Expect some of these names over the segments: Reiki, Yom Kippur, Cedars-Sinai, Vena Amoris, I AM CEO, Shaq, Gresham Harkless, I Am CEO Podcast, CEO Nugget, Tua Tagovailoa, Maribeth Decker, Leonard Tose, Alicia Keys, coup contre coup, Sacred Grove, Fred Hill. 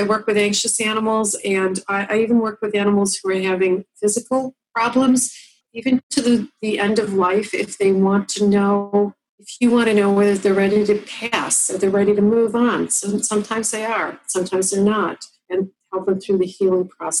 I work with anxious animals, and I even work with animals who are having physical problems, even to the end of life, if they want to know, if you want to know whether they're ready to pass, or they're ready to move on. So sometimes they are, sometimes they're not, and help them through the healing process.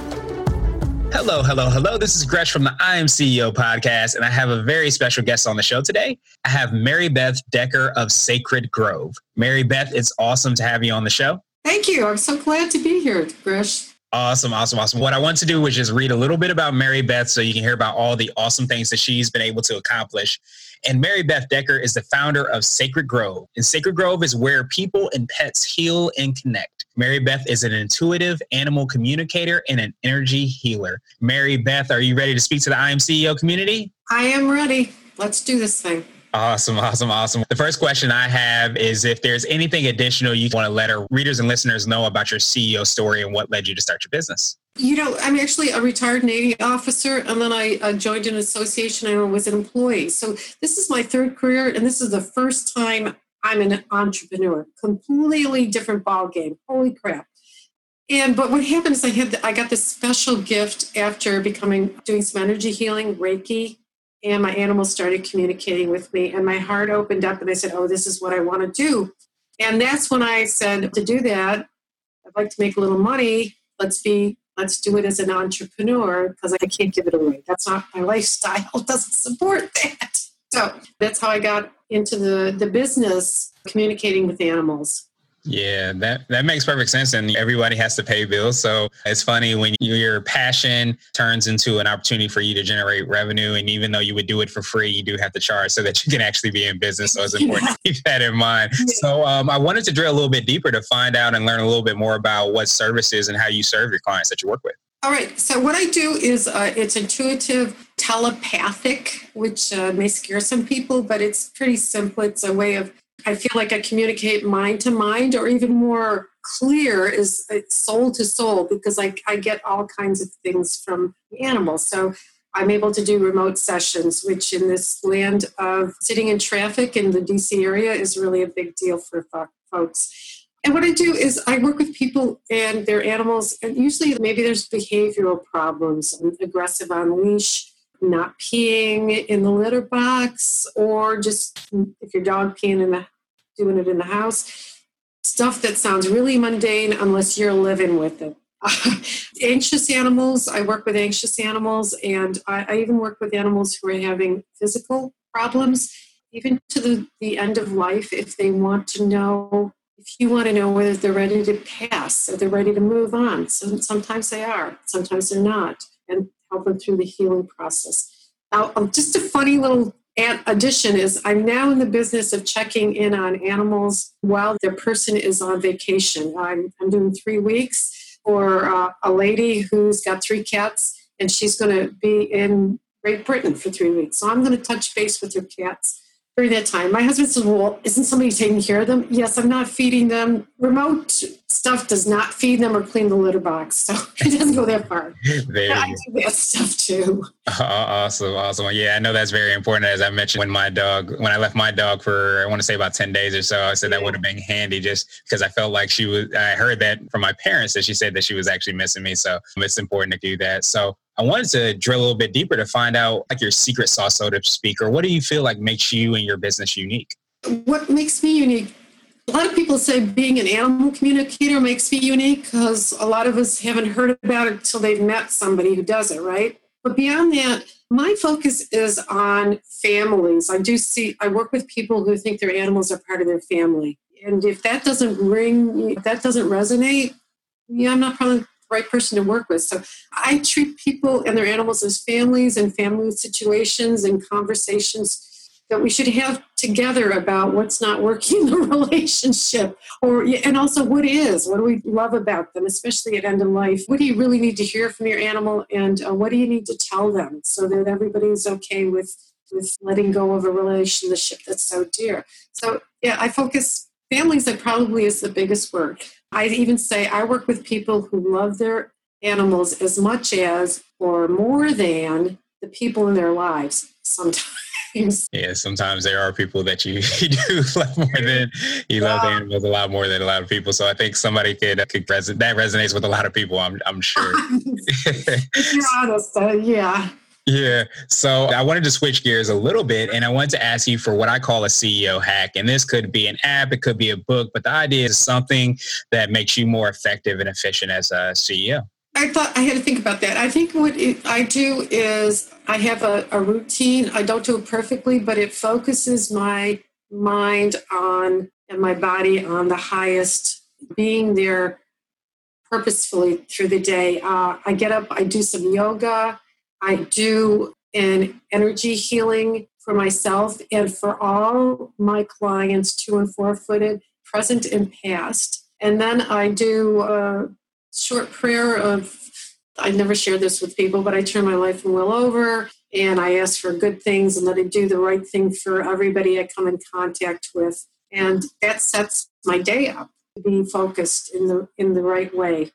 Hello. This is Gresh from the I Am CEO Podcast, and I have a very special guest on the show today. I have Maribeth Decker of Sacred Grove. Maribeth, it's awesome to have you on the show. Thank you. I'm so glad to be here, Gresh. Awesome. What I want to do was just read a little bit about Maribeth so you can hear about all the awesome things that she's been able to accomplish. And Maribeth Decker is the founder of Sacred Grove. And Sacred Grove is where people and pets heal and connect. Maribeth is an intuitive animal communicator and an energy healer. Maribeth, are you ready to speak to the I Am CEO community? I am ready. Let's do this thing. Awesome. The first question I have is if there's anything additional you want to let our readers and listeners know about your CEO story and what led you to start your business. You know, I'm actually a retired Navy officer, and then I joined an association and was an employee. So this is my third career, and this is the first time I'm an entrepreneur. Completely different ballgame. Holy crap. But what happened is I got this special gift after doing some energy healing, Reiki. And my animals started communicating with me, and my heart opened up, and I said, oh, this is what I want to do. And that's when I said, to do that, I'd like to make a little money. Let's do it as an entrepreneur, because I can't give it away. That's not my lifestyle. It doesn't support that. So that's how I got into the business, communicating with animals. Yeah, that makes perfect sense. And everybody has to pay bills. So it's funny when your passion turns into an opportunity for you to generate revenue. And even though you would do it for free, you do have to charge so that you can actually be in business. So it's important to keep that in mind. So I wanted to drill a little bit deeper to find out and learn a little bit more about what services and how you serve your clients that you work with. All right. So what I do is it's intuitive telepathic, which may scare some people, but it's pretty simple. It's a way of I feel like I communicate mind to mind, or even more clear is soul to soul, because I get all kinds of things from animals. So I'm able to do remote sessions, which in this land of sitting in traffic in the DC area is really a big deal for folks. And what I do is I work with people and their animals, and usually maybe there's behavioral problems, aggressive on leash, not peeing in the litter box, or just if your dog peeing doing it in the house, stuff that sounds really mundane unless you're living with it. Anxious animals, I work with anxious animals, and I even work with animals who are having physical problems, even to the end of life, if they want to know, if you want to know whether they're ready to pass, or they're ready to move on. So sometimes they are, sometimes they're not, and help them through the healing process. Now, just a funny little addition is I'm now in the business of checking in on animals while their person is on vacation. I'm doing 3 weeks for a lady who's got 3 cats, and she's going to be in Great Britain for 3 weeks. So I'm going to touch base with her cats during that time. My husband says, well, isn't somebody taking care of them? Yes, I'm not feeding them. Remote stuff does not feed them or clean the litter box. So it doesn't go that far. I do that stuff too. Awesome. Yeah, I know that's very important. As I mentioned, when I left my dog for, I want to say about 10 days or so, I said that would have been handy just because I felt like I heard that from my parents that she said that she was actually missing me. So it's important to do that. So I wanted to drill a little bit deeper to find out like your secret sauce, so to speak, or what do you feel like makes you and your business unique? What makes me unique? A lot of people say being an animal communicator makes me unique because a lot of us haven't heard about it until they've met somebody who does it, right? But beyond that, my focus is on families. I work with people who think their animals are part of their family. And if that doesn't resonate, I'm not probably right person to work with. So I treat people and their animals as families and family situations and conversations that we should have together about what's not working in the relationship, and also what is, what do we love about them, especially at end of life. What do you really need to hear from your animal, and what do you need to tell them so that everybody's okay with letting go of a relationship that's so dear. So yeah, I focus, families that probably is the biggest word. I'd even say I work with people who love their animals as much as or more than the people in their lives sometimes. Yeah, sometimes there are people that you do love more than you love animals a lot more than a lot of people. So I think somebody could resonates with a lot of people, I'm sure. If you're honest, yeah. Yeah. So I wanted to switch gears a little bit, and I wanted to ask you for what I call a CEO hack. And this could be an app, it could be a book, but the idea is something that makes you more effective and efficient as a CEO. I thought I had to think about that. I think what I do is I have a routine. I don't do it perfectly, but it focuses my mind on and my body on the highest, being there purposefully through the day. I get up, I do some yoga. I do an energy healing for myself and for all my clients, 2 and 4 footed, present and past. And then I do a short prayer of, I never share this with people, but I turn my life and will over, and I ask for good things and that I do the right thing for everybody I come in contact with. And that sets my day up to be focused in the right way.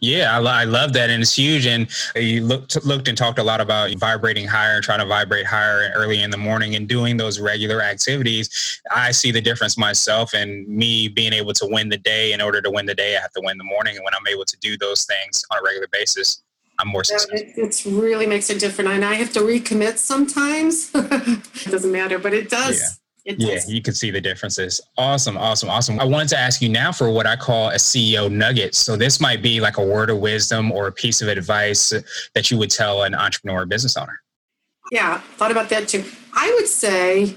Yeah, I love that. And it's huge. And you looked and talked a lot about vibrating higher, trying to vibrate higher early in the morning and doing those regular activities. I see the difference myself, and me being able to win the day. In order to win the day, I have to win the morning. And when I'm able to do those things on a regular basis, I'm more successful. It really makes a difference. And I have to recommit sometimes. It doesn't matter, but it does. Yeah. Yeah, you can see the differences. Awesome. I wanted to ask you now for what I call a CEO nugget. So this might be like a word of wisdom or a piece of advice that you would tell an entrepreneur or business owner. Yeah, thought about that too. I would say,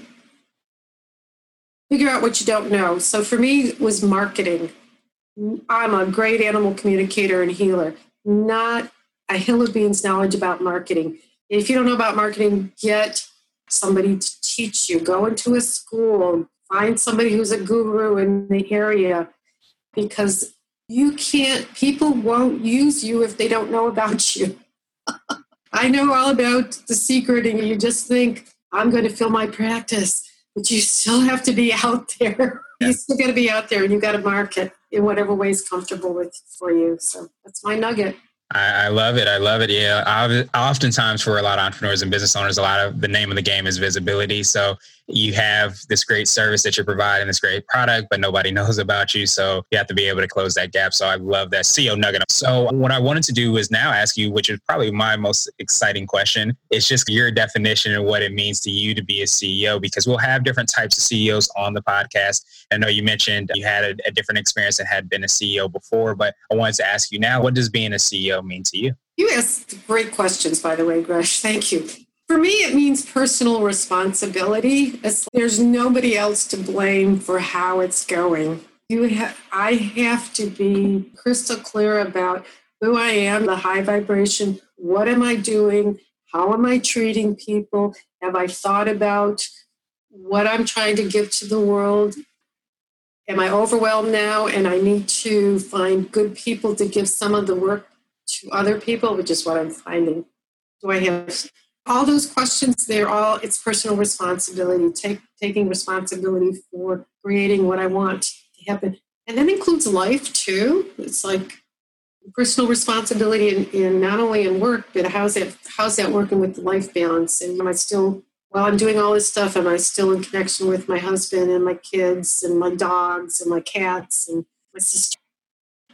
figure out what you don't know. So for me, it was marketing. I'm a great animal communicator and healer, not a hill of beans knowledge about marketing. If you don't know about marketing, get somebody to teach you, go into a school, find somebody who's a guru in the area, because people won't use you if they don't know about you. I know all about the secret, and you just think, I'm going to fill my practice, but you still have to be out there. You still got to be out there, and you got to market in whatever way is comfortable for you. So that's my nugget. I love it. Yeah. Oftentimes for a lot of entrepreneurs and business owners, a lot of the name of the game is visibility. So you have this great service that you provide and this great product, but nobody knows about you. So you have to be able to close that gap. So I love that CEO nugget. So what I wanted to do is now ask you, which is probably my most exciting question. It's just your definition of what it means to you to be a CEO, because we'll have different types of CEOs on the podcast. I know you mentioned you had a different experience and had been a CEO before, but I wanted to ask you now, what does being a CEO mean to you? You asked great questions, by the way, Gresh. Thank you. For me, it means personal responsibility. There's nobody else to blame for how it's going. I have to be crystal clear about who I am, the high vibration, what am I doing, how am I treating people, have I thought about what I'm trying to give to the world? Am I overwhelmed now and I need to find good people to give some of the work to other people, which is what I'm finding. Do I have all those questions? It's personal responsibility, taking responsibility for creating what I want to happen. And that includes life too. It's like personal responsibility in not only in work, but how's that working with the life balance? And am I still, while I'm doing all this stuff, am I still in connection with my husband and my kids and my dogs and my cats and my sister?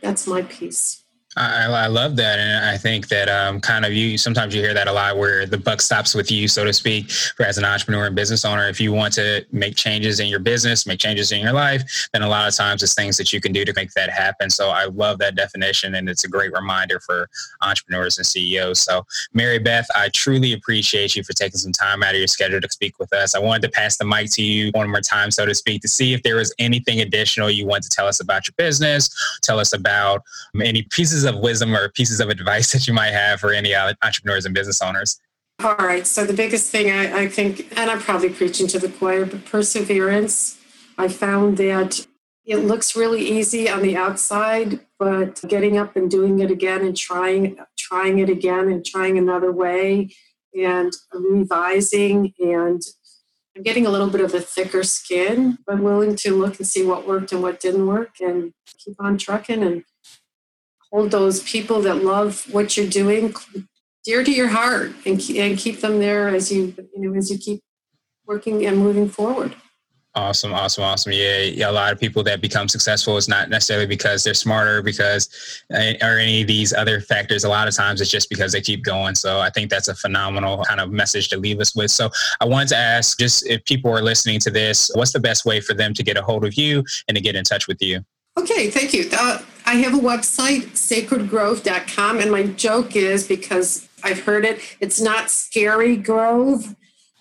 That's my piece. I love that. And I think that kind of sometimes you hear that a lot, where the buck stops with you, so to speak, as an entrepreneur and business owner. If you want to make changes in your business, make changes in your life, then a lot of times it's things that you can do to make that happen. So I love that definition. And it's a great reminder for entrepreneurs and CEOs. So Maribeth, I truly appreciate you for taking some time out of your schedule to speak with us. I wanted to pass the mic to you one more time, so to speak, to see if there was anything additional you want to tell us about your business, tell us about any pieces of wisdom or pieces of advice that you might have for any entrepreneurs and business owners. All right, so the biggest thing I think, and I'm probably preaching to the choir, but perseverance. I found that it looks really easy on the outside, but getting up and doing it again and trying it again and trying another way and revising, and I'm getting a little bit of a thicker skin. I'm willing to look and see what worked and what didn't work and keep on trucking and hold those people that love what you're doing dear to your heart and keep them there as you keep working and moving forward. Awesome. Yeah, a lot of people that become successful, it's not necessarily because they're smarter or any of these other factors. A lot of times it's just because they keep going. So I think that's a phenomenal kind of message to leave us with. So I wanted to ask, just if people are listening to this, what's the best way for them to get a hold of you and to get in touch with you? Okay, thank you. I have a website, sacredgrove.com, and my joke is, because I've heard it, it's not Scary Grove.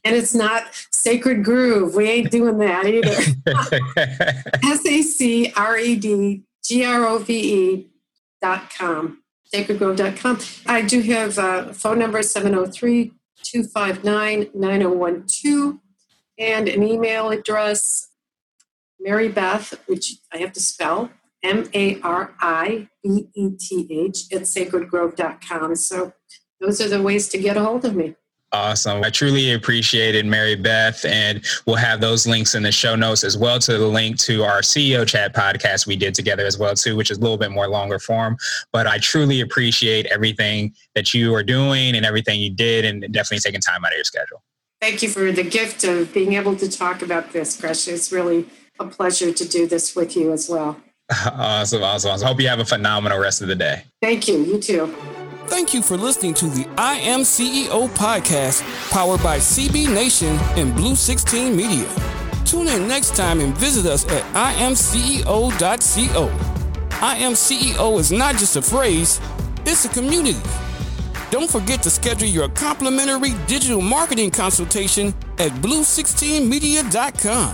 And it's not Sacred Groove. We ain't doing that either. SacredGrove.com, sacredgrove.com. I do have a phone number, 703-259-9012, and an email address, Maribeth, which I have to spell, Maribeth, @sacredgrove.com. So those are the ways to get a hold of me. Awesome. I truly appreciated Maribeth, and we'll have those links in the show notes as well, to the link to our CEO Chat podcast we did together as well too, which is a little bit more longer form, but I truly appreciate everything that you are doing and everything you did, and definitely taking time out of your schedule. Thank you for the gift of being able to talk about this, Gresh. It's really a pleasure to do this with you as well. Awesome. I hope you have a phenomenal rest of the day. Thank you. You too. Thank you for listening to the I Am CEO podcast, powered by CBNation and Blue 16 Media. Tune in next time and visit us at imceo.co. I Am CEO is not just a phrase, it's a community. Don't forget to schedule your complimentary digital marketing consultation at blue16media.com.